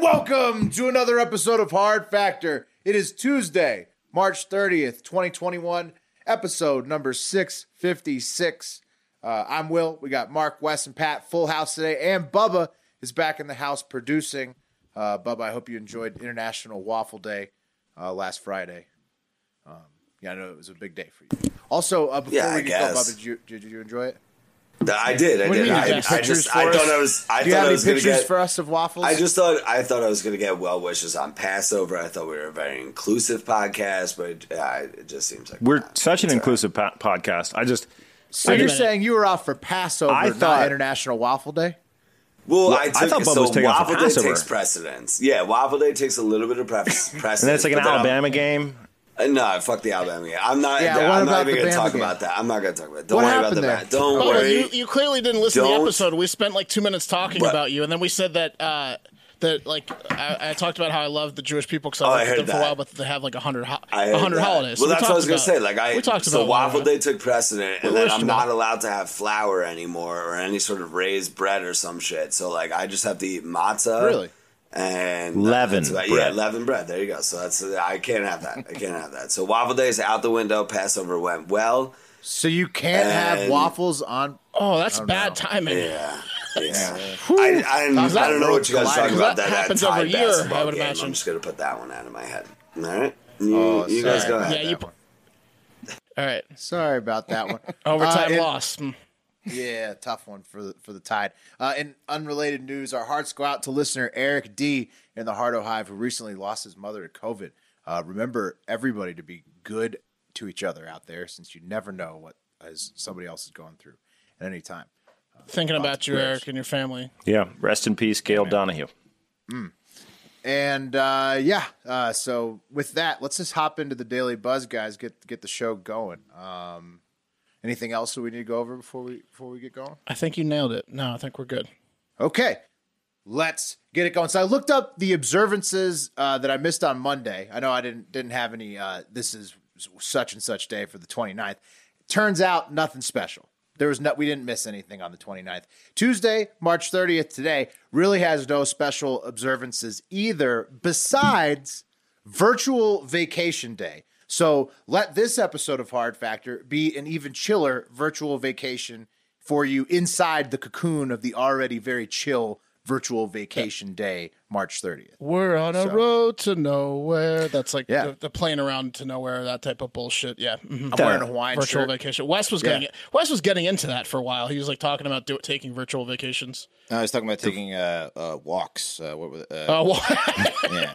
Welcome to another episode of Hard Factor. It is Tuesday, March 30th, 2021, episode number 656. I'm Will. We got Mark, Wes, and Pat, full house today. And Bubba is back in the house producing. Bubba, I hope you enjoyed International Waffle Day last Friday. I know it was a big day for you. Also, before we get Bubba, did you enjoy it? I did. I thought I was going to get well wishes on Passover. I thought we were a very inclusive podcast, but it just seems like we're such an inclusive podcast. So you're saying you were out for Passover, not International Waffle Day? Well, I thought Waffle Day takes precedence. Yeah, Waffle Day takes a little bit of precedence. And then it's like an Alabama game. No, fuck the Alabama game. I'm not going to talk about it. Don't worry about the match. Don't worry. You clearly didn't listen to the episode. We spent like 2 minutes talking about you, and then we said that I talked about how I love the Jewish people because I lived with them for a while, but they have like 100 holidays. Well, that's what I was going to say. Waffle Day took precedent, and then I'm not allowed to have flour anymore or any sort of raised bread or some shit. So like, I just have to eat matzah. Really? And leavened bread. There you go. So that's I can't have that. So Waffle Day is out the window. Passover went well. So you can't have waffles on. Oh, that's bad timing. Yeah. I don't know what you guys are talking about. That happens every year. I would imagine. I'm just gonna put that one out of my head. All right. You guys go ahead. All right. Sorry about that one. Overtime loss. Yeah, tough one for the Tide. In unrelated news, our hearts go out to listener Eric D. in the Hardo Hive, who recently lost his mother to COVID. Remember, everybody, to be good to each other out there, since you never know what somebody else is going through at any time. Thinking about you, Eric, and your family. Yeah, rest in peace, Gail Donahue. Mm. And, so with that, let's just hop into the Daily Buzz, guys, get the show going. Anything else that we need to go over before we get going? I think you nailed it. No, I think we're good. Okay, let's get it going. So I looked up the observances that I missed on Monday. I know I didn't have any. This is such and such day for the 29th. Turns out nothing special. We didn't miss anything on the 29th. Tuesday, March 30th today really has no special observances either, besides virtual vacation day. So let this episode of Hard Factor be an even chiller virtual vacation for you inside the cocoon of the already very chill virtual vacation day, March 30th. We're on a road to nowhere. That's like the plane around to nowhere, that type of bullshit. Yeah. Mm-hmm. I'm wearing a Hawaiian virtual shirt. Vacation. Wes was getting into that for a while. He was like talking about taking virtual vacations. No, I was talking about taking walks. That's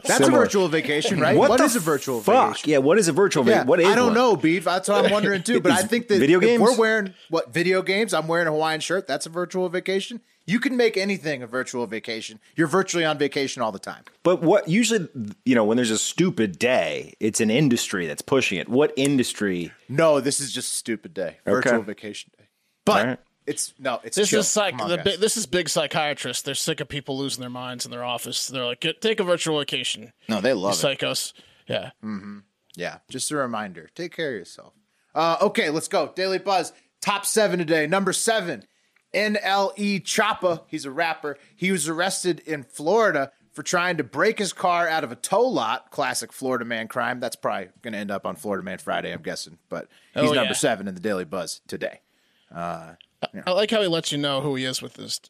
similar. A virtual vacation, right? What is a virtual vacation? Yeah, what is a virtual vacation? Yeah, I don't know, Beef. That's what I'm wondering too. But I think that if we're wearing video games, I'm wearing a Hawaiian shirt. That's a virtual vacation. You can make anything a virtual vacation. You're virtually on vacation all the time. But what usually, when there's a stupid day, it's an industry that's pushing it. What industry? No, this is just stupid day. Virtual vacation day. But this is big psychiatrists. They're sick of people losing their minds in their office. Th're like, take a virtual vacation. No, they love it. Psychos. Yeah. Mm-hmm. Yeah. Just a reminder. Take care of yourself. Okay, let's go. Daily Buzz. Top 7 today. Number 7. NLE Choppa, he's a rapper. He was arrested in Florida for trying to break his car out of a tow lot. Classic Florida man crime. That's probably going to end up on Florida Man Friday, I'm guessing. But he's number 7 in the Daily Buzz today. I like how he lets you know who he is with this.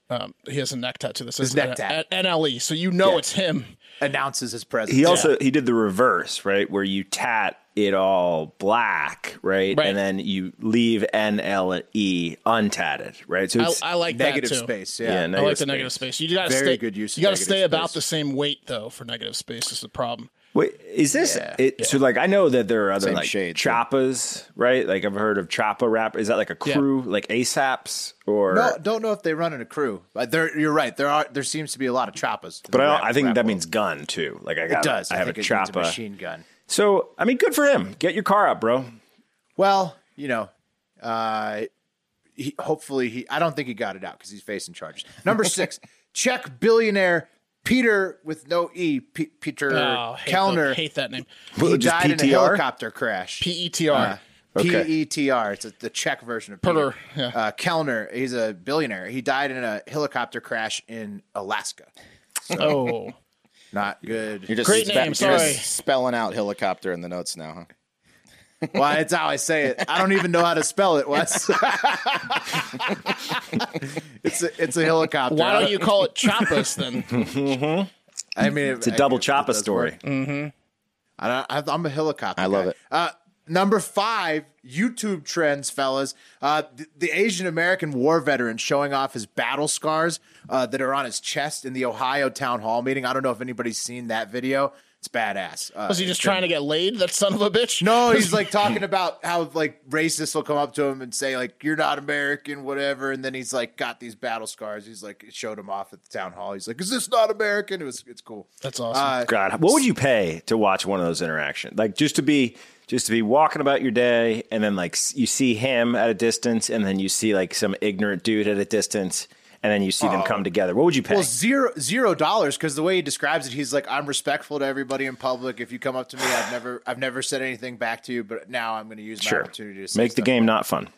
He has a neck tattoo. This is neck tattoo. NLE, so it's him. Announces his presence. He also he did the reverse, right, where you tat it all black, right? And then you leave NLE untatted, right? So it's I like negative that too. Space. Yeah, negative I like the space. Negative space. You got to stay. Good use. You got to stay about the same weight though for negative space. Is the problem. Wait, is this so? Like, I know that there are other Choppas, right? Like, I've heard of Choppa rap. Is that like a crew, like ASAPs, or no? Don't know if they run in a crew. Like, there, you're right. There seems to be a lot of Choppas. But I think that means gun too. Like, I have a Choppa machine gun. So, I mean, good for him. Get your car up, bro. Well, you know, hopefully he. I don't think he got it out because he's facing charges. Number 6, Czech billionaire Peter with no E, Peter Kellner. Hate that name. He died in a helicopter crash. P-E-T-R. P-E-T-R. It's the Czech version of Peter. Kellner, he's a billionaire. He died in a helicopter crash in Alaska. So, not good. You're just great name, sorry. You're just spelling out helicopter in the notes now, huh? Well, it's how I say it. I don't even know how to spell it, Wes. It's a helicopter. Why don't you call it Choppas then? Mm-hmm. I mean, it's a double Choppa story. Mm-hmm. I'm a helicopter. I love it. Number 5, YouTube trends, fellas. The Asian American war veteran showing off his battle scars that are on his chest in the Ohio town hall meeting. I don't know if anybody's seen that video. It's badass. Was he just trying to get laid, that son of a bitch? No, he's like talking about how like racists will come up to him and say like, you're not American, whatever. And then he's like got these battle scars. He's like, showed him off at the town hall. He's like, is this not American? It's cool. That's awesome. God, what would you pay to watch one of those interactions? Like just to be walking about your day, and then like you see him at a distance, and then you see like some ignorant dude at a distance, and then you see them come together. What would you pay? Well, $0, because the way he describes it, he's like, I'm respectful to everybody in public. If you come up to me, I've never said anything back to you, but now I'm going to use my opportunity to say make the game not fun.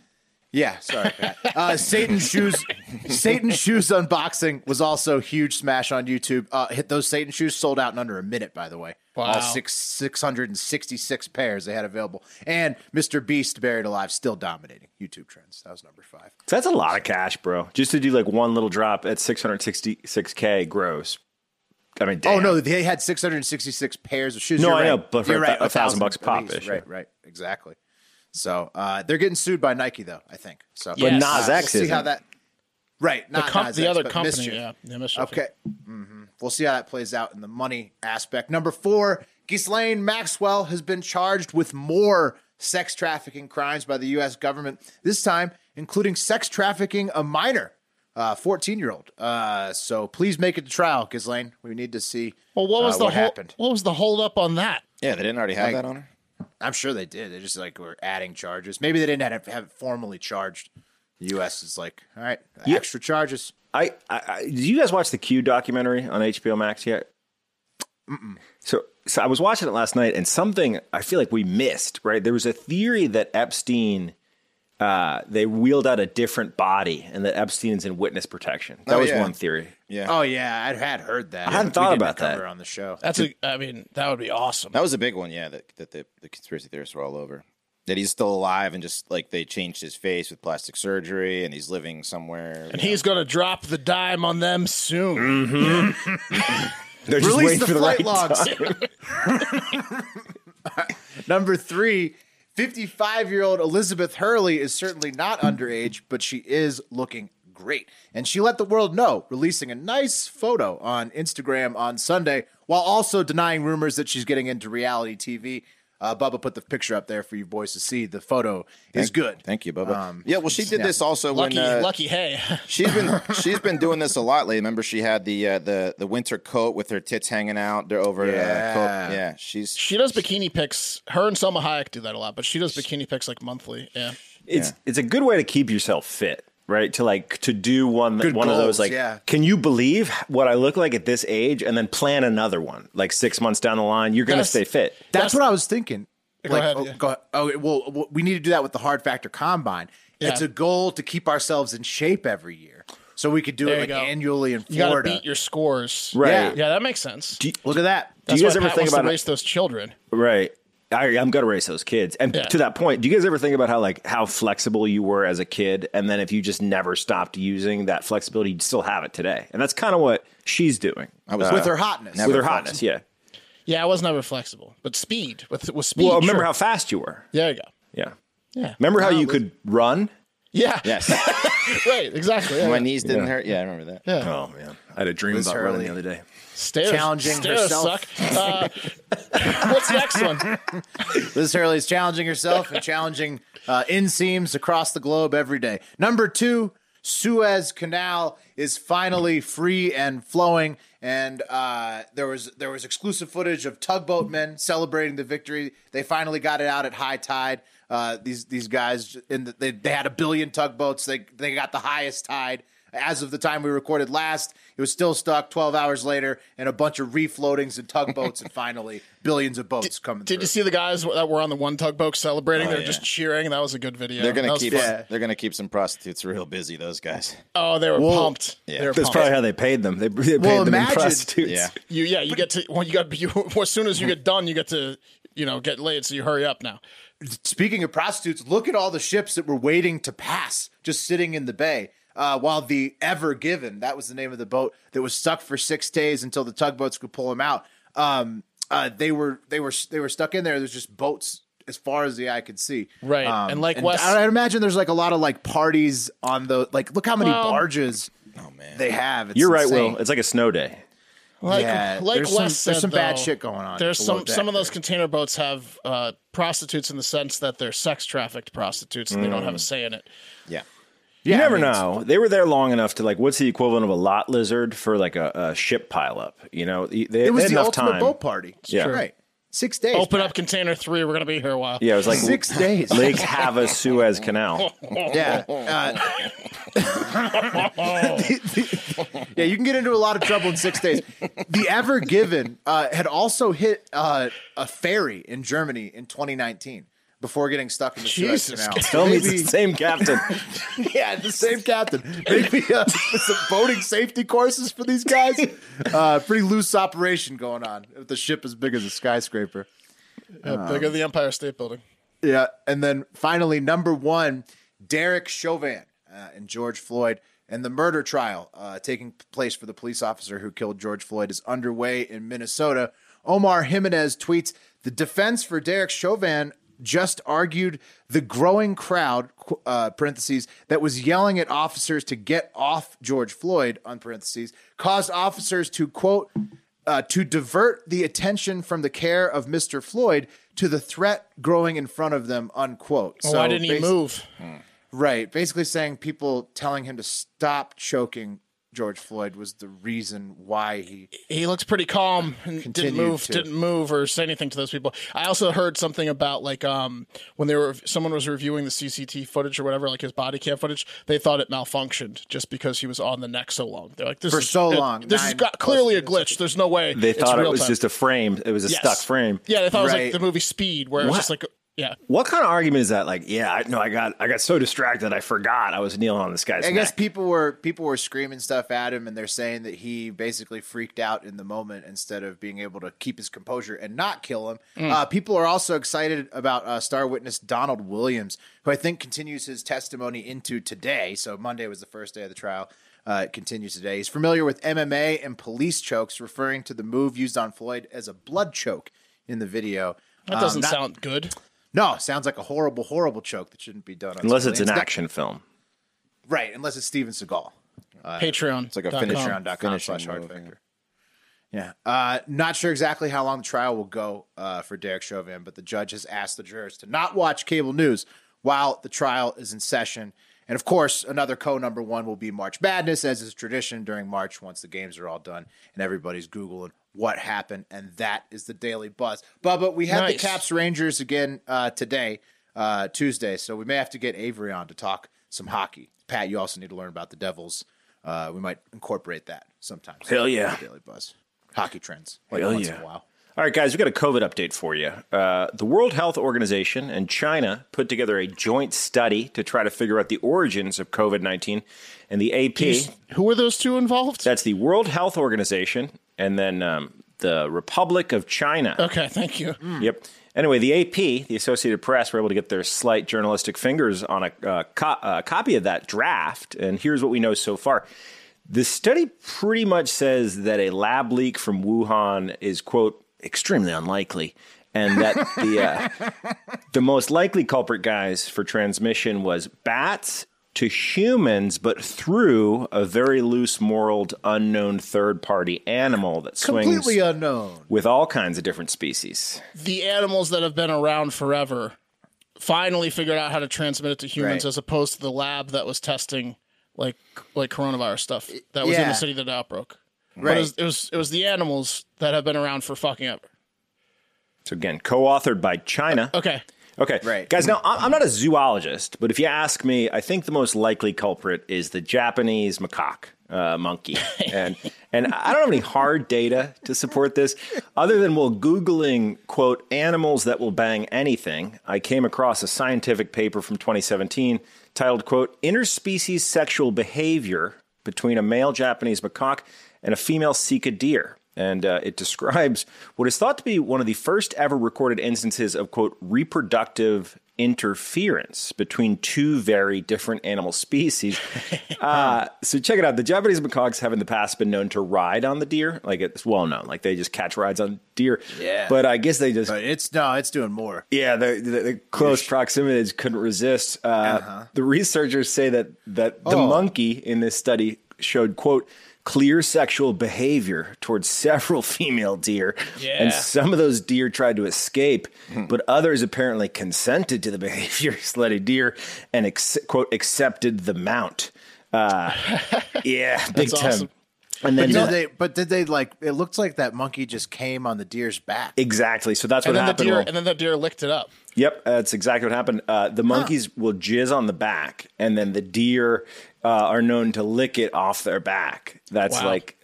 Yeah, sorry, Pat. Satan Shoes unboxing was also a huge smash on YouTube. Hit those Satan Shoes sold out in under a minute, by the way. Wow. All 666 pairs they had available. And Mr. Beast Buried Alive still dominating YouTube trends. That was number 5. So that's a lot of cash, bro. Just to do like one little drop at 666K gross. I mean, damn. Oh, no, they had 666 pairs of shoes. No, I know, but for $1,000 pop-ish. Right, exactly. So they're getting sued by Nike, though, I think. So, yes. But Nas X is the other company. Okay, we'll see how that plays out in the money aspect. Number 4, Ghislaine Maxwell has been charged with more sex trafficking crimes by the U.S. government. This time, including sex trafficking a minor, 14-year-old. So please make it to trial, Ghislaine. We need to see. Well, what happened? What was the holdup on that? Yeah, they didn't already have that on her. I'm sure they did. They just like were adding charges. Maybe they didn't have it formally charged. The U.S. is like, all right, extra charges. Did you guys watch the Q documentary on HBO Max yet? Mm-mm. So I was watching it last night, and something I feel like we missed. Right, there was a theory that Epstein, they wheeled out a different body, and that Epstein's in witness protection. That was one theory. Yeah. Oh yeah, I had heard that. I hadn't thought about that on the show. That would be awesome. That was a big one. Yeah, that the conspiracy theorists were all over. That he's still alive and just like they changed his face with plastic surgery and he's living somewhere. And he's going to drop the dime on them soon. Mm-hmm. They're just waiting for the right logs. Number 3, 55-year-old Elizabeth Hurley is certainly not underage, but she is looking great. And she let the world know, releasing a nice photo on Instagram on Sunday while also denying rumors that she's getting into reality TV. Bubba put the picture up there for you boys to see. The photo is good. Thank you, Bubba. Well, she did this also Lucky hey. she's been doing this a lot lately. Remember, she had the winter coat with her tits hanging out over the coat. Yeah, she does bikini pics. Her and Selma Hayek do that a lot, but she does bikini pics like monthly. Yeah, it's a good way to keep yourself fit, right? To like to do one goals, of those like, can you believe what I look like at this age? And then plan another one like 6 months down the line. You're going to stay fit. That's what I was thinking. Go ahead. Oh, well, we need to do that with the Hard Factor Combine. Yeah. It's a goal to keep ourselves in shape every year. So we could do it like annually in Florida. You got to beat your scores. Right. Yeah, that makes sense. Look at that. Do you guys ever think about race those children? Right. I'm going to raise those kids. And to that point, do you guys ever think about how flexible you were as a kid? And then if you just never stopped using that flexibility, you'd still have it today. And that's kind of what she's doing. I was with her hotness. Yeah, I was never flexible. But speed. Well, remember how fast you were. There you go. Yeah. Remember how you could run Yeah. Yes. Right. Exactly. Yeah. My knees didn't hurt. Yeah, I remember that. Yeah. Oh man, I had a dream about running the other day. Stairs, challenging herself. What's next one? Liz Hurley is challenging herself and challenging inseams across the globe every day. Number two, Suez Canal is finally free and flowing, and there was exclusive footage of tugboat men celebrating the victory. They finally got it out at high tide. These guys, they had 1 billion tugboats. They got the highest tide. As of the time we recorded last, it was still stuck 12 hours later, and a bunch of refloatings and tugboats, and finally billions of boats coming through. Did you see the guys that were on the one tugboat celebrating? They were just cheering. That was a good video. They're going to keep some prostitutes real busy, those guys. Oh, they were pumped. Yeah. That's probably how they paid them. They paid them in prostitutes. Yeah, you get to as soon as you get done, you get to get laid, so you hurry up now. Speaking of prostitutes, look at all the ships that were waiting to pass, just sitting in the bay. While the Ever Given, that was the name of the boat that was stuck for 6 days until the tugboats could pull them out. They were stuck in there. There's just boats as far as the eye could see. Right. I'd imagine there's like a lot of like parties on the, like, look how many barges they have. It's insane. Right, Will. It's like a snow day. Like Wes said, there's some bad shit going on. There's some of those container boats have prostitutes in the sense that they're sex trafficked prostitutes and they don't have a say in it. Yeah. You never know. They were there long enough to, like, what's the equivalent of a lot lizard for like a ship pileup? You know, they had enough time. It was the ultimate boat party. Yeah, right. 6 days. Open up container 3. We're gonna be here a while. Yeah, it was like 6 days. Lake Hava's Suez Canal. Yeah. You can get into a lot of trouble in 6 days. The Ever Given had also hit a ferry in Germany in 2019. Before getting stuck in the Suez Canal. Tell me it's the same captain. Yeah, the same captain. Maybe some boating safety courses for these guys. Pretty loose operation going on with a ship as big as a skyscraper. Bigger than the Empire State Building. Yeah, and then finally, number one, Derek Chauvin and George Floyd. And the murder trial taking place for the police officer who killed George Floyd is underway in Minnesota. Omar Jimenez tweets, the defense for Derek Chauvin just argued the growing crowd, parentheses, that was yelling at officers to get off George Floyd, on parentheses, caused officers to, quote, to divert the attention from the care of Mr. Floyd to the threat growing in front of them, unquote. Well, so why didn't he move? Right. Basically saying people telling him to stop choking George Floyd was the reason why he looks pretty calm and didn't move or say anything to those people. I also heard something about like when someone was reviewing the CCT footage or whatever, like his body cam footage, they thought it malfunctioned just because he was on the neck so long. They're like, this is clearly a glitch. There's no way. They thought it was just a frame. It was a stuck frame. Yeah, they thought it was like the movie Speed where it was just like. Yeah. What kind of argument is that? Like, I got so distracted I forgot I was kneeling on this guy's neck. I guess people were screaming stuff at him, and they're saying that he basically freaked out in the moment instead of being able to keep his composure and not kill him. People are also excited about star witness Donald Williams, who I think continues his testimony into today. So Monday was the first day of the trial. It continues today. He's familiar with MMA and police chokes, referring to the move used on Floyd as a blood choke in the video. That doesn't sound good. No, sounds like a horrible, horrible choke that shouldn't be done. Unless it's an action film. Right, unless it's Steven Seagal. Patreon. It's like a patreon.com/hardfactor. Yeah. Not sure exactly how long the trial will go for Derek Chauvin, but the judge has asked the jurors to not watch cable news while the trial is in session. And, of course, another number one will be March Madness, as is tradition during March once the games are all done and everybody's Googling what happened, and that is the Daily Buzz. Bubba, we have the Caps Rangers again today, Tuesday, so we may have to get Avery on to talk some hockey. Pat, you also need to learn about the Devils. We might incorporate that sometimes. Hell yeah. Daily Buzz. Hockey trends. Once in a while. All right, guys, we've got a COVID update for you. The World Health Organization and China put together a joint study to try to figure out the origins of COVID-19, and the AP... who are those two involved? That's the World Health Organization and then the Republic of China. Okay, thank you. Yep. Anyway, the AP, the Associated Press, were able to get their slight journalistic fingers on a copy of that draft, and here's what we know so far. The study pretty much says that a lab leak from Wuhan is, quote, extremely unlikely, and that the most likely culprit, guys, for transmission was bats to humans, but through a very loose-moraled, unknown third-party animal that swings completely unknown with all kinds of different species. The animals that have been around forever finally figured out how to transmit it to humans, right, as opposed to the lab that was testing like coronavirus stuff that was in the city that outbroke. Right. But it was the animals that have been around for fucking ever. So again, co-authored by China. Okay. Right. Guys, now, I'm not a zoologist, but if you ask me, I think the most likely culprit is the Japanese macaque monkey. And I don't have any hard data to support this other than while Googling, quote, animals that will bang anything, I came across a scientific paper from 2017 titled, quote, Interspecies Sexual Behavior Between a Male Japanese Macaque and a Female Sika Deer. And it describes what is thought to be one of the first ever recorded instances of, quote, reproductive interference between two very different animal species. So check it out. The Japanese macaques have in the past been known to ride on the deer. Like, it's well known. Like, they just catch rides on deer. Yeah. But I guess they just... But it's doing more. Yeah, the close proximity couldn't resist. The researchers say that the monkey in this study showed, quote, clear sexual behavior towards several female deer. Yeah. And some of those deer tried to escape, but others apparently consented to the behavior, let a deer, and quote, accepted the mount. Big time. Awesome. And then it looked like that monkey just came on the deer's back. Exactly. So that's what happened. And then the deer licked it up. Yep. That's exactly what happened. The monkeys will jizz on the back, and then the deer are known to lick it off their back. That's like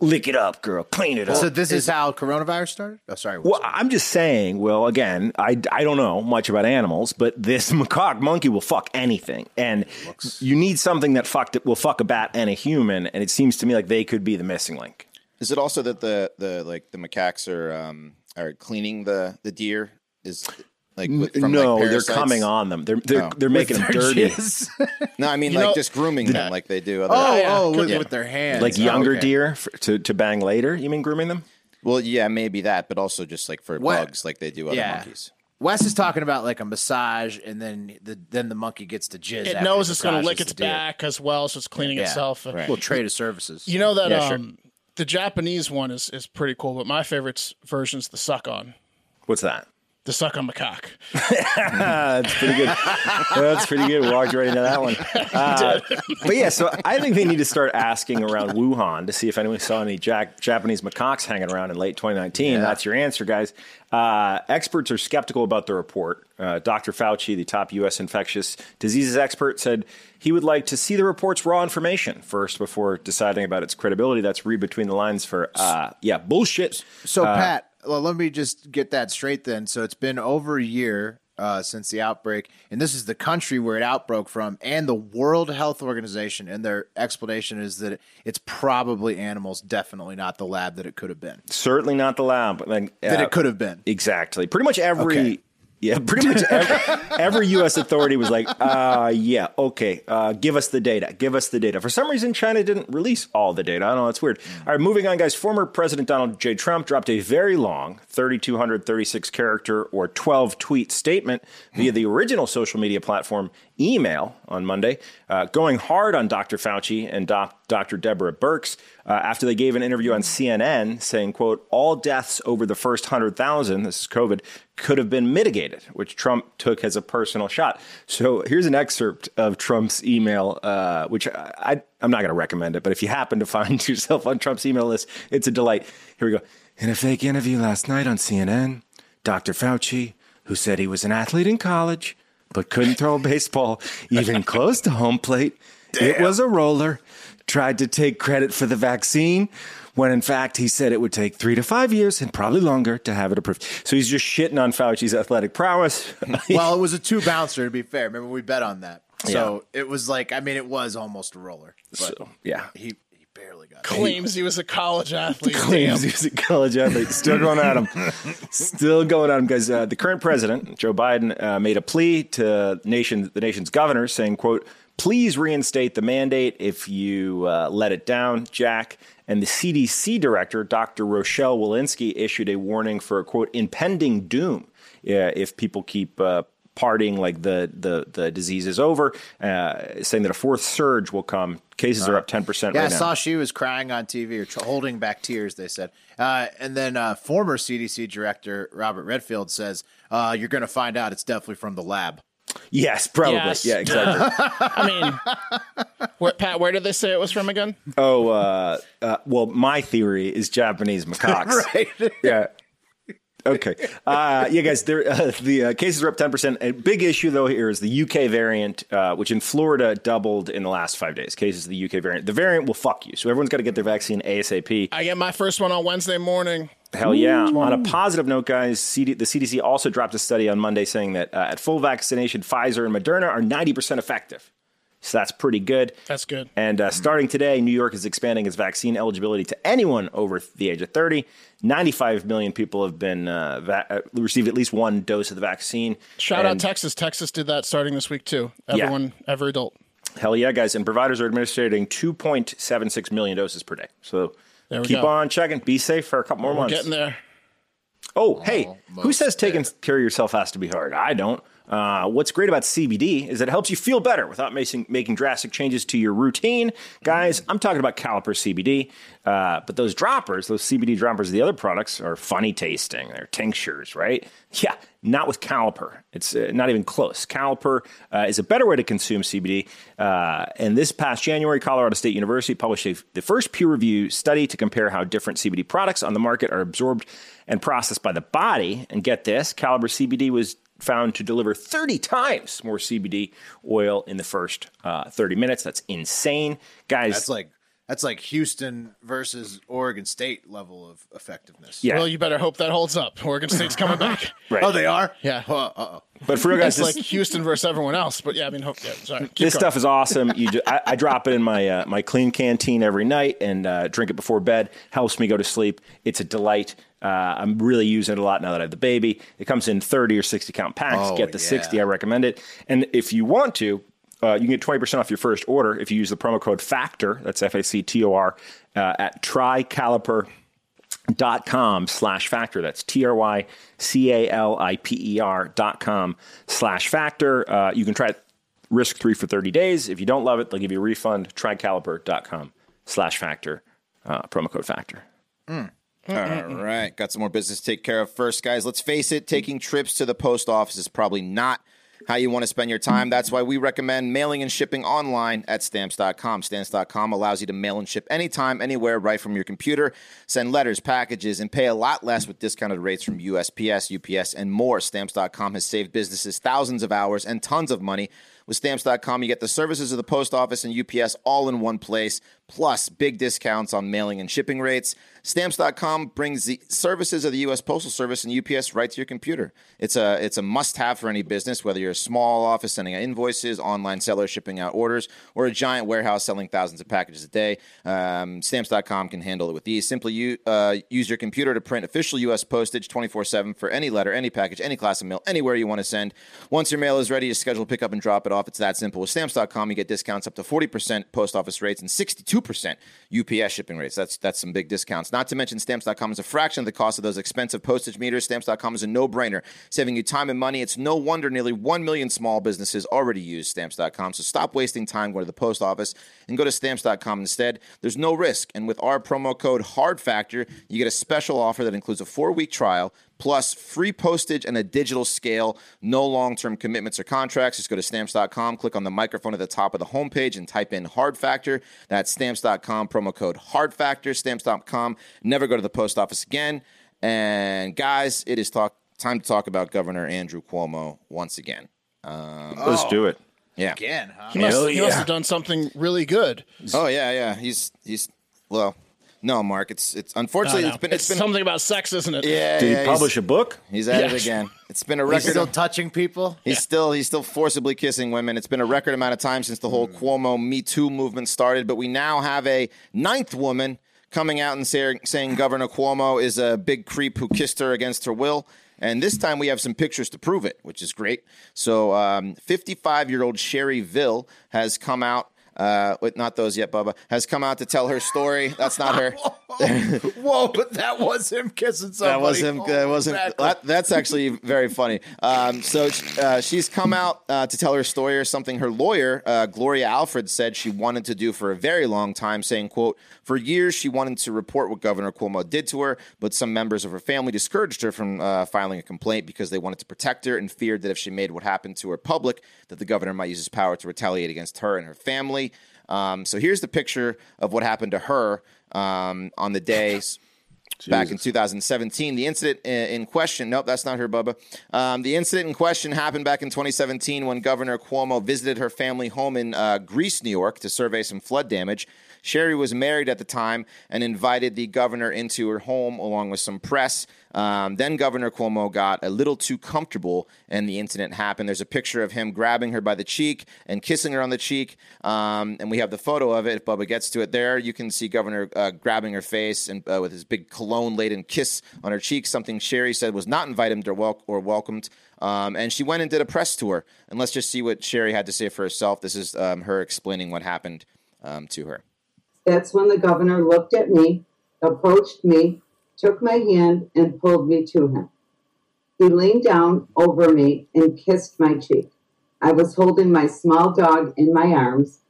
lick it up, girl, clean it up. So this is how coronavirus started? Oh, sorry. Well, I'm just saying, well, again, I don't know much about animals, but this macaque monkey will fuck anything. And you need something that will fuck a bat and a human. And it seems to me like they could be the missing link. Is it also that the macaques are cleaning the deer? Is like from, no, like, they're coming on them. They're making them dirty. No, I mean, just grooming them like they do. With their hands, like younger deer to bang later. You mean grooming them? Well, yeah, maybe that, but also just like for bugs, like they do other monkeys. Wes is talking about like a massage, and then the monkey gets to jizz. It knows it's going to lick its back as well, so it's cleaning itself. Right. Well, trade of services. You know that the Japanese one is pretty cool, but my favorite version is the suck on. What's that? The suck on macaque. That's pretty good. That's pretty good. Walked right into that one. But yeah, so I think they need to start asking around Wuhan to see if anyone saw any Japanese macaques hanging around in late 2019. Yeah. That's your answer, guys. Experts are skeptical about the report. Dr. Fauci, the top U.S. infectious diseases expert, said he would like to see the report's raw information first before deciding about its credibility. That's read between the lines for, bullshit. So, Pat. Well, let me just get that straight then. So it's been over a year since the outbreak, and this is the country where it outbroke from, and the World Health Organization, and their explanation is that it's probably animals, definitely not the lab that it could have been. Certainly not the lab. That it could have been. Exactly. Pretty much every... Okay. Yeah, pretty much every U.S. authority was like, give us the data. Give us the data. For some reason, China didn't release all the data. I don't know. It's weird. All right, moving on, guys. Former President Donald J. Trump dropped a very long 3,236-character or 12-tweet statement via the original social media platform email on Monday, going hard on Dr. Fauci and Dr. Deborah Birx after they gave an interview on CNN saying, quote, all deaths over the first 100,000, this is COVID, could have been mitigated, which Trump took as a personal shot. So here's an excerpt of Trump's email, which I'm not going to recommend it, but if you happen to find yourself on Trump's email list, it's a delight. Here we go. In a fake interview last night on CNN, Dr. Fauci, who said he was an athlete in college, but couldn't throw a baseball even close to home plate. Damn. It was a roller. Tried to take credit for the vaccine when, in fact, he said it would take 3 to 5 years and probably longer to have it approved. So he's just shitting on Fauci's athletic prowess. Well, it was a 2-bouncer, to be fair. Remember, we bet on that. So it was like, I mean, it was almost a roller. But he barely got it. Claims he was a college athlete. Still going at him. Guys. The current president, Joe Biden, made a plea to the nation's governor saying, quote, please reinstate the mandate if you let it down, Jack. And the CDC director, Dr. Rochelle Walensky, issued a warning for a, quote, impending doom if people keep partying like the disease is over, saying that a fourth surge will come. Cases are up 10% right now. I saw she was crying on TV or holding back tears, they said. And then former CDC director Robert Redfield says, you're going to find out it's definitely from the lab. Yes, probably. Yes. Yeah, exactly. I mean, Pat, where did they say it was from again? Oh, well, my theory is Japanese macaques. Right. Yeah. Okay. Yeah, guys, the cases are up 10%. A big issue, though, here is the UK variant, which in Florida doubled in the last 5 days. Cases of the UK variant. The variant will fuck you. So everyone's got to get their vaccine ASAP. I get my first one on Wednesday morning. Hell yeah. Ooh. On a positive note, guys, the CDC also dropped a study on Monday saying that at full vaccination, Pfizer and Moderna are 90% effective. So that's pretty good. That's good. And starting today, New York is expanding its vaccine eligibility to anyone over the age of 30. 95 million people have been received at least one dose of the vaccine. Shout out Texas. Texas did that starting this week, too. Every adult. Hell yeah, guys. And providers are administering 2.76 million doses per day. So keep on checking. Be safe for a couple more months. We're getting there. Oh, hey, who says taking care of yourself has to be hard? I don't. What's great about CBD is that it helps you feel better without making drastic changes to your routine. Guys, I'm talking about Caliper CBD, but those droppers, those CBD droppers, the other products are funny tasting. They're tinctures, right? Yeah, not with Caliper. It's not even close. Caliper is a better way to consume CBD. And this past January, Colorado State University published the first peer-reviewed study to compare how different CBD products on the market are absorbed and processed by the body. And get this, Caliper CBD was found to deliver 30 times more CBD oil in the first 30 minutes. That's insane, guys. That's like Houston versus Oregon State level of effectiveness. Yeah. Well, you better hope that holds up. Oregon State's coming back. Right. Oh, they are? Yeah. Uh-oh. But for real, guys, it's like Houston versus everyone else. But yeah, I mean, this stuff is awesome. I drop it in my my clean canteen every night and drink it before bed. Helps me go to sleep. It's a delight. I'm really using it a lot now that I have the baby. It comes in 30 or 60 count packs. Get the 60. I recommend it. And if you want to, you can get 20% off your first order if you use the promo code FACTOR. That's FACTOR at trycaliper.com/factor. That's trycaliper.com/factor. You can try it risk-free for 30 days. If you don't love it, they'll give you a refund. Trycaliper.com/factor, promo code FACTOR. All right. Got some more business to take care of first, guys. Let's face it. Taking trips to the post office is probably not how you want to spend your time. That's why we recommend mailing and shipping online at Stamps.com. Stamps.com allows you to mail and ship anytime, anywhere, right from your computer. Send letters, packages, and pay a lot less with discounted rates from USPS, UPS, and more. Stamps.com has saved businesses thousands of hours and tons of money. With Stamps.com, you get the services of the post office and UPS all in one place, plus big discounts on mailing and shipping rates. Stamps.com brings the services of the U.S. Postal Service and UPS right to your computer. It's a must-have for any business, whether you're a small office sending out invoices, online seller shipping out orders, or a giant warehouse selling thousands of packages a day. Stamps.com can handle it with ease. Simply use your computer to print official U.S. postage 24/7 for any letter, any package, any class of mail, anywhere you want to send. Once your mail is ready, you schedule pickup and drop it off. It's that simple. With Stamps.com, you get discounts up to 40% post office rates and 62% UPS shipping rates. That's some big discounts. Not to mention, Stamps.com is a fraction of the cost of those expensive postage meters. Stamps.com is a no-brainer, saving you time and money. It's no wonder nearly 1 million small businesses already use Stamps.com. So stop wasting time going to the post office and go to Stamps.com instead. There's no risk. And with our promo code HARDFACTOR, you get a special offer that includes a 4-week trial, plus free postage and a digital scale. No long-term commitments or contracts. Just go to Stamps.com, click on the microphone at the top of the homepage, and type in Hard Factor. That's Stamps.com, promo code Hard Factor. Stamps.com. Never go to the post office again. And, guys, it is time to talk about Governor Andrew Cuomo once again. Let's do it. Yeah. Again, huh? He must have done something really good. Oh, yeah. He's No, Mark. It's unfortunately it's been something about sex, isn't it? Yeah. Did he publish a book? He's at it again. It's been a record. He's still touching people. He's still forcibly kissing women. It's been a record amount of time since the whole Cuomo Me Too movement started. But we now have a 9th woman coming out and saying Governor Cuomo is a big creep who kissed her against her will. And this time we have some pictures to prove it, which is great. So 55-year-old Sherry Ville has come out not those yet, Bubba, has come out to tell her story. That's not her. Whoa, but that was him kissing somebody. That was him. Oh, that wasn't. Exactly. That's actually very funny. So she's come out to tell her story or something. Her lawyer, Gloria Allred, said she wanted to do for a very long time, saying, quote, for years she wanted to report what Governor Cuomo did to her, but some members of her family discouraged her from filing a complaint because they wanted to protect her and feared that if she made what happened to her public, that the governor might use his power to retaliate against her and her family. So here's the picture of what happened to her on the day back in 2017. The incident in question – nope, that's not her, Bubba. The incident in question happened back in 2017 when Governor Cuomo visited her family home in Greece, New York, to survey some flood damage. Sherry was married at the time and invited the governor into her home along with some press. Then Governor Cuomo got a little too comfortable and the incident happened. There's a picture of him grabbing her by the cheek and kissing her on the cheek. And we have the photo of it. If Bubba gets to it there, you can see Governor grabbing her face and with his big cologne-laden kiss on her cheek, something Sherry said was not invited or welcomed. And she went and did a press tour. And let's just see what Sherry had to say for herself. This is her explaining what happened to her. That's when the governor looked at me, approached me, took my hand, and pulled me to him. He leaned down over me and kissed my cheek. I was holding my small dog in my arms,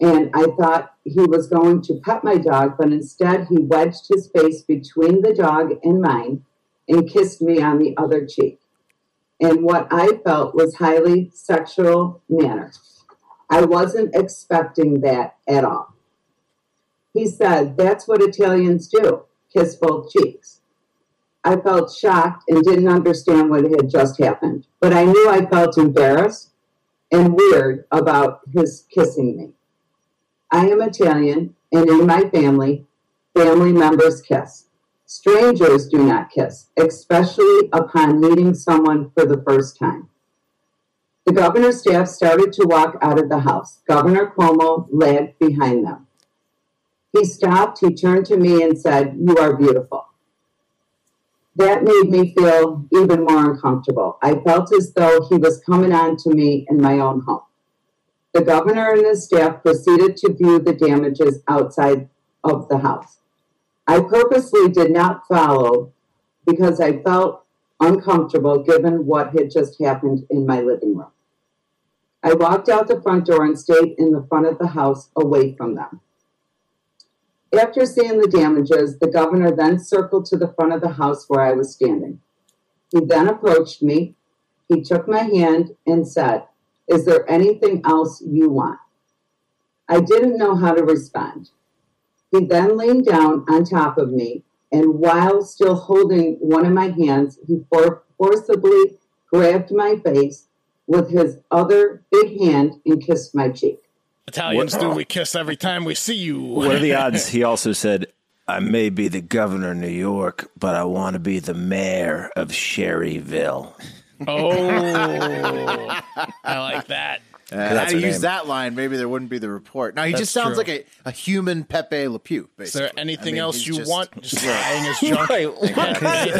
and I thought he was going to pet my dog, but instead he wedged his face between the dog and mine and kissed me on the other cheek in what I felt was highly sexual manner. I wasn't expecting that at all. He said, that's what Italians do, kiss both cheeks. I felt shocked and didn't understand what had just happened, but I knew I felt embarrassed and weird about his kissing me. I am Italian, and in my family, family members kiss. Strangers do not kiss, especially upon meeting someone for the first time. The governor's staff started to walk out of the house. Governor Cuomo lagged behind them. He stopped, he turned to me and said, you are beautiful. That made me feel even more uncomfortable. I felt as though he was coming on to me in my own home. The governor and his staff proceeded to view the damages outside of the house. I purposely did not follow because I felt uncomfortable given what had just happened in my living room. I walked out the front door and stayed in the front of the house away from them. After seeing the damages, the governor then circled to the front of the house where I was standing. He then approached me. He took my hand and said, is there anything else you want? I didn't know how to respond. He then leaned down on top of me, and while still holding one of my hands, he forcibly grabbed my face with his other big hand and kissed my cheek. Italians do, we kiss every time we see you. What are the odds? He also said, I may be the governor of New York, but I want to be the mayor of Sherryville. Oh, I like that. Had to use that line, maybe there wouldn't be the report. Now, he that's just sounds true. Like a human Pepe Le Pew, basically. Is there anything else you want? Just lying his junk. Wait,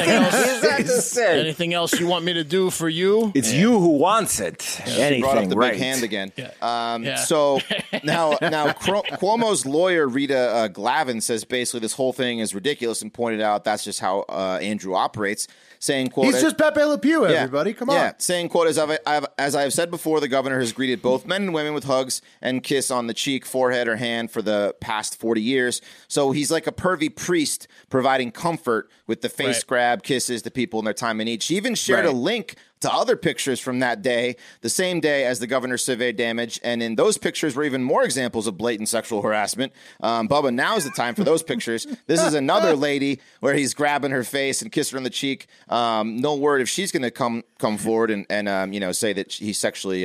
anything else you want me to do for you? It's you who wants it. Yeah. Anything, she brought up the big hand again. Yeah. So now Cuomo's lawyer, Rita Glavin, says basically this whole thing is ridiculous and pointed out that's just how Andrew operates. Saying, quote, he's just Pepe Le Pew, everybody. Yeah, come on. Yeah, saying, quote, as I have said before, the governor has greeted both men and women with hugs and kiss on the cheek, forehead, or hand for the past 40 years. So he's like a pervy priest providing comfort with the face grab kisses to people in their time of need. She even shared a link to other pictures from that day, the same day as the governor surveyed damage. And in those pictures were even more examples of blatant sexual harassment. Bubba, now's the time for those pictures. This is another lady where he's grabbing her face and kissing her on the cheek. No word if she's going to come forward and you know, say that he sexually,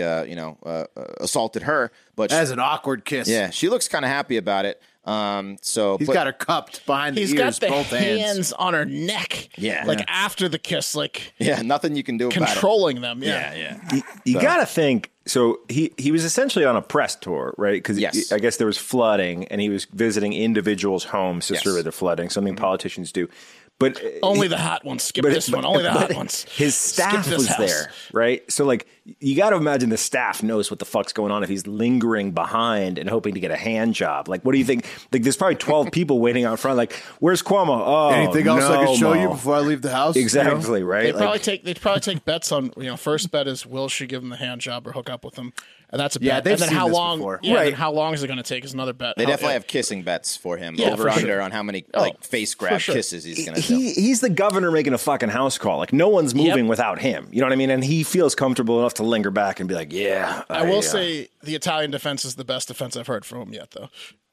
assaulted her. But that's an awkward kiss. Yeah, she looks kind of happy about it. He's got her cupped behind the ears, both hands. He's got the hands on her neck. Yeah. After the kiss, nothing you can do about it. Controlling them. Yeah. Yeah. You got to think. So he was essentially on a press tour, right? Because I guess there was flooding and he was visiting individuals' homes to survey the flooding, something politicians do. But only the hot ones. Skip this one. Only the hot ones. His staff was there, right? So you got to imagine the staff knows what the fuck's going on if he's lingering behind and hoping to get a hand job. Like, what do you think? Like, there's probably 12 people waiting out front. Like, where's Cuomo? Oh, anything else I can show you before I leave the house? Exactly, you know? Right? They probably take bets on, you know, first bet is, will she give him the hand job or hook up with him? And that's a bet. Yeah, they've seen this before. Yeah, right. And then how long is it going to take is another bet. They definitely have kissing bets for him. Yeah, over for under sure. On how many face grab kisses he's going to do. He's the governor making a fucking house call. Like, no one's moving without him. You know what I mean? And he feels comfortable enough to linger back and be like, yeah. I will say the Italian defense is the best defense I've heard from him yet, though.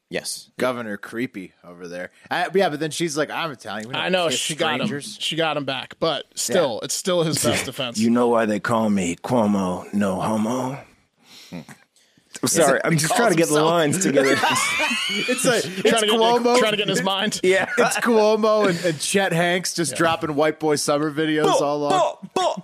Yes. Governor Creepy over there. But then she's like, I'm Italian. I know. She got him back. But still, it's still his best defense. You know why they call me Cuomo, no homo? I'm sorry. I'm just trying to get the lines together. It's Cuomo. Trying to get in his mind. Yeah. It's Cuomo and Chet Hanks just dropping White Boy Summer videos all along.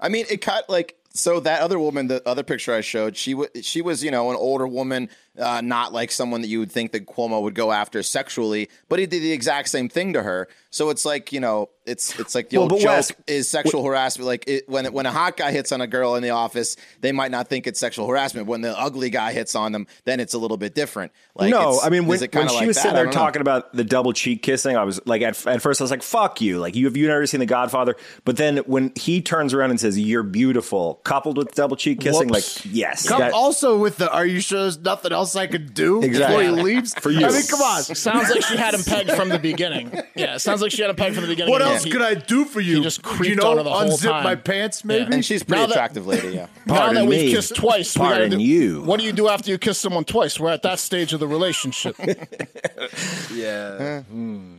I mean, it cut like, so that other woman, the other picture I showed, she was, you know, an older woman, not like someone that you would think that Cuomo would go after sexually, but he did the exact same thing to her. So it's like, you know, it's like the old joke is sexual harassment. Like when a hot guy hits on a girl in the office, they might not think it's sexual harassment. When the ugly guy hits on them, then it's a little bit different. Like, no, I mean, when she was sitting there talking about the double cheek kissing, I was like, at first I was like, fuck you. Like, you never seen The Godfather? But then when he turns around and says, you're beautiful, coupled with double cheek kissing, like, yes. Also with the, are you sure there's nothing else I could do before he leaves? For you. I mean, come on. Sounds like she had him pegged from the beginning. Yeah, it sounds like she had him pegged from the beginning. What else could I do for you? He just creeped on her the whole time. Unzip my pants, maybe? Yeah. And she's pretty attractive lady, yeah. Pardon now that we've kissed twice, you. What do you do after you kiss someone twice? We're at that stage of the relationship. Yeah.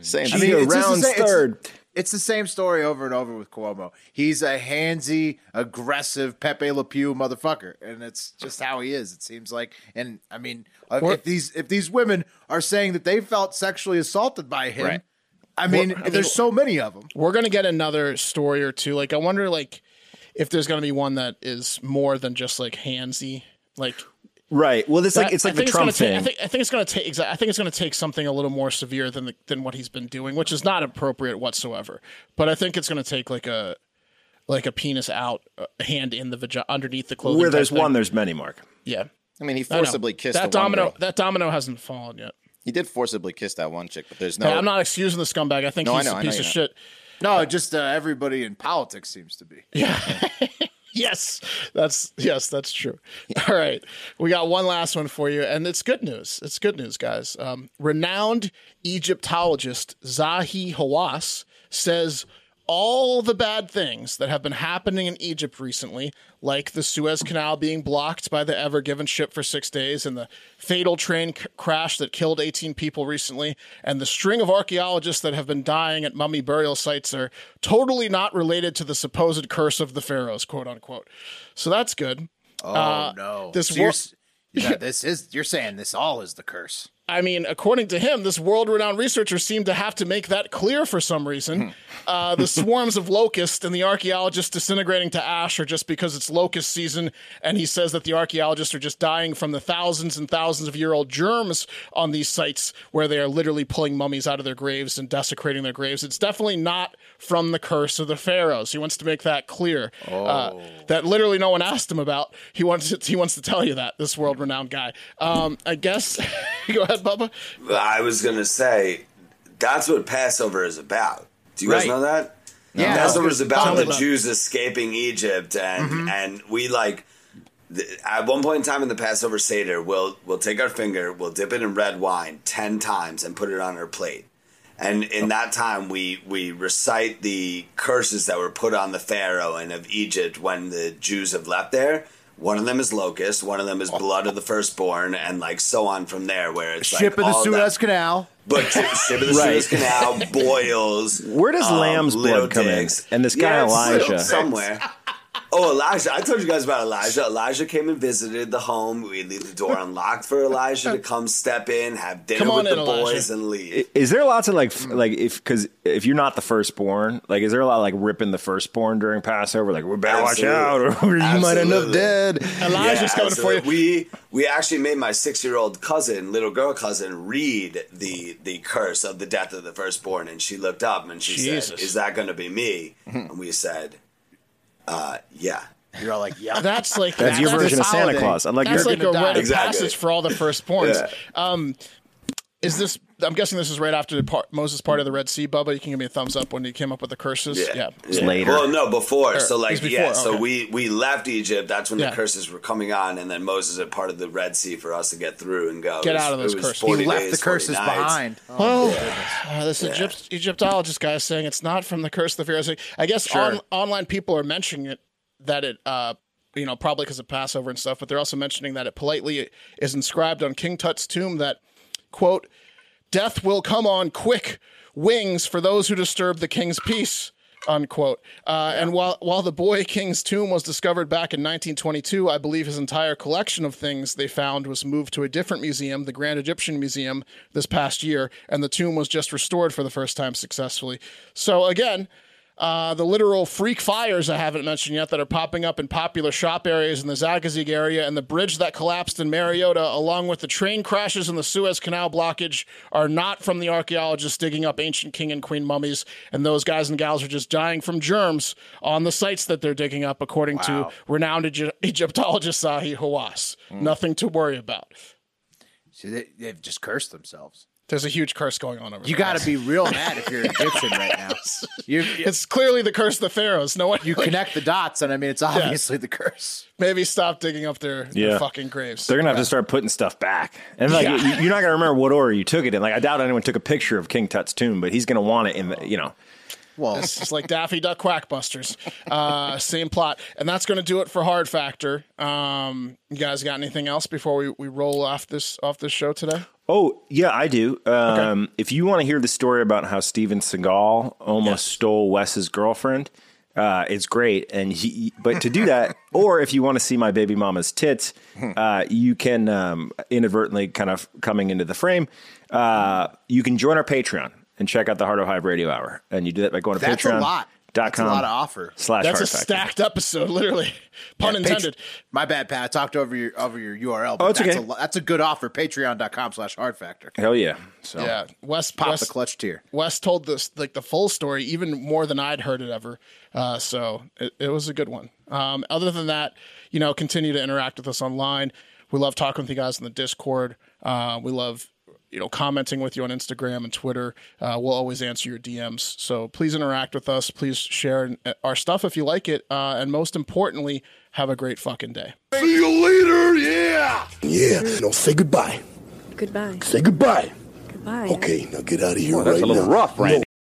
Same thing. I mean, it's round third. It's the same story over and over with Cuomo. He's a handsy, aggressive Pepe Le Pew motherfucker, and it's just how he is. It seems like, and I mean, if these women are saying that they felt sexually assaulted by him, right. I mean, there's so many of them. We're gonna get another story or two. Like, I wonder, like, if there's gonna be one that is more than just like handsy, like. Right. Well, it's like the Trump thing. I think it's going to take something a little more severe than what he's been doing, which is not appropriate whatsoever. But I think it's going to take like a penis out, hand in the vagina, underneath the clothing. Where there's one, there's many. Mark. Yeah. I mean, he forcibly kissed that domino. That domino hasn't fallen yet. He did forcibly kiss that one chick, but there's no. Hey, I'm not excusing the scumbag. I think he's a piece of shit. No, just everybody in politics seems to be. Yeah. Yes, that's true. All right. We got one last one for you, and it's good news. It's good news, guys. Renowned Egyptologist Zahi Hawass says all the bad things that have been happening in Egypt recently, like the Suez Canal being blocked by the Ever Given ship for 6 days, and the fatal train crash that killed 18 people recently, and the string of archaeologists that have been dying at mummy burial sites, are totally not related to the supposed curse of the pharaohs, quote unquote. So that's good. Oh, no. You're saying this all is the curse. I mean, according to him, this world-renowned researcher seemed to have to make that clear for some reason. The swarms of locusts and the archaeologists disintegrating to ash are just because it's locust season, and he says that the archaeologists are just dying from the thousands and thousands of year-old germs on these sites where they are literally pulling mummies out of their graves and desecrating their graves. It's definitely not from the curse of the pharaohs. He wants to make that clear. That literally no one asked him about. He wants to tell you that, this world-renowned guy. I guess... Go ahead. Bubba? I was going to say, that's what Passover is about. Do you guys know that? No. Yeah, Passover is about the Jews escaping Egypt. And we at one point in time in the Passover Seder, we'll take our finger, we'll dip it in red wine 10 times and put it on our plate. And in that time, we recite the curses that were put on the Pharaoh and of Egypt when the Jews have left there. One of them is locust, one of them is blood of the firstborn, and like so on from there, where it's ship of the Suez Canal. But ship of the Suez Canal boils. Where does lamb's blood come in? And this guy Elijah somewhere. Oh, Elijah! I told you guys about Elijah. Elijah came and visited the home. We leave the door unlocked for Elijah to come step in, have dinner with the boys, and leave. Is there lots of if you're not the firstborn, like is there a lot of like ripping the firstborn during Passover? Like, we better watch out, or you might end up dead. Elijah's coming for you. We actually made my 6-year-old cousin, little girl cousin, read the curse of the death of the firstborn, and she looked up and she said, "Is that going to be me?" And we said, yeah. You're all like, yeah. That's like that's your version of Santa Claus. I'm like, that's like a rite of passage for all the firstborns. Yeah. Is this? I'm guessing this is right after the Moses part of the Red Sea. Bubba, you can give me a thumbs up when you came up with the curses. Yeah. Later. Well, no, before. Or, so like, before. Okay. So we left Egypt. That's when the curses were coming on, and then Moses had part of the Red Sea for us to get through and go. Get out of those curses. He left the curses behind. Oh, well, this Egyptologist guy is saying it's not from the curse of the Pharaohs. I guess online people are mentioning it that it. You know, probably because of Passover and stuff, but they're also mentioning that it politely is inscribed on King Tut's tomb that. Quote, death will come on quick wings for those who disturb the king's peace, unquote. And while the boy king's tomb was discovered back in 1922, I believe his entire collection of things they found was moved to a different museum, the Grand Egyptian Museum, this past year, and the tomb was just restored for the first time successfully. So again, the literal freak fires I haven't mentioned yet that are popping up in popular shop areas in the Zagazig area and the bridge that collapsed in Mariota, along with the train crashes and the Suez Canal blockage, are not from the archaeologists digging up ancient king and queen mummies. And those guys and gals are just dying from germs on the sites that they're digging up, according to renowned Egyptologist Zahi Hawass. Nothing to worry about. So they've just cursed themselves. There's a huge curse going on over there. You got to be real mad if you're Egyptian right now. It's clearly the curse of the pharaohs. No one you connect the dots, and I mean, it's obviously the curse. Maybe stop digging up their fucking graves. They're gonna have to start putting stuff back, and like you're not gonna remember what order you took it in. Like I doubt anyone took a picture of King Tut's tomb, but he's gonna want it in the Well, this is like Daffy Duck Quackbusters. Same plot. And that's going to do it for Hard Factor. You guys got anything else before we roll off this show today? Oh, yeah, I do. Okay. If you want to hear the story about how Steven Seagal almost stole Wes's girlfriend, it's great. And but to do that, or if you want to see my baby mama's tits, you can inadvertently kind of coming into the frame. You can join our Patreon. And check out the Heart of Hive Radio Hour. And you do that by going to Patreon.com. That's a lot of offer. That's a stacked episode, literally. Pun intended. My bad, Pat. I talked over your URL. But oh, that's okay. That's a good offer. Patreon.com/Hard Factor. Hell yeah. So Wes popped the clutch tier. Wes told this like the full story, even more than I'd heard it ever. So it was a good one. Other than that, continue to interact with us online. We love talking with you guys in the Discord. We love commenting with you on Instagram and Twitter. We'll always answer your DMs. So please interact with us. Please share our stuff if you like it. And most importantly, have a great fucking day. See you later. Yeah. Yeah. No, say goodbye. Goodbye. Say goodbye. Goodbye. Okay, now get out of here. That's a little rough, right? No.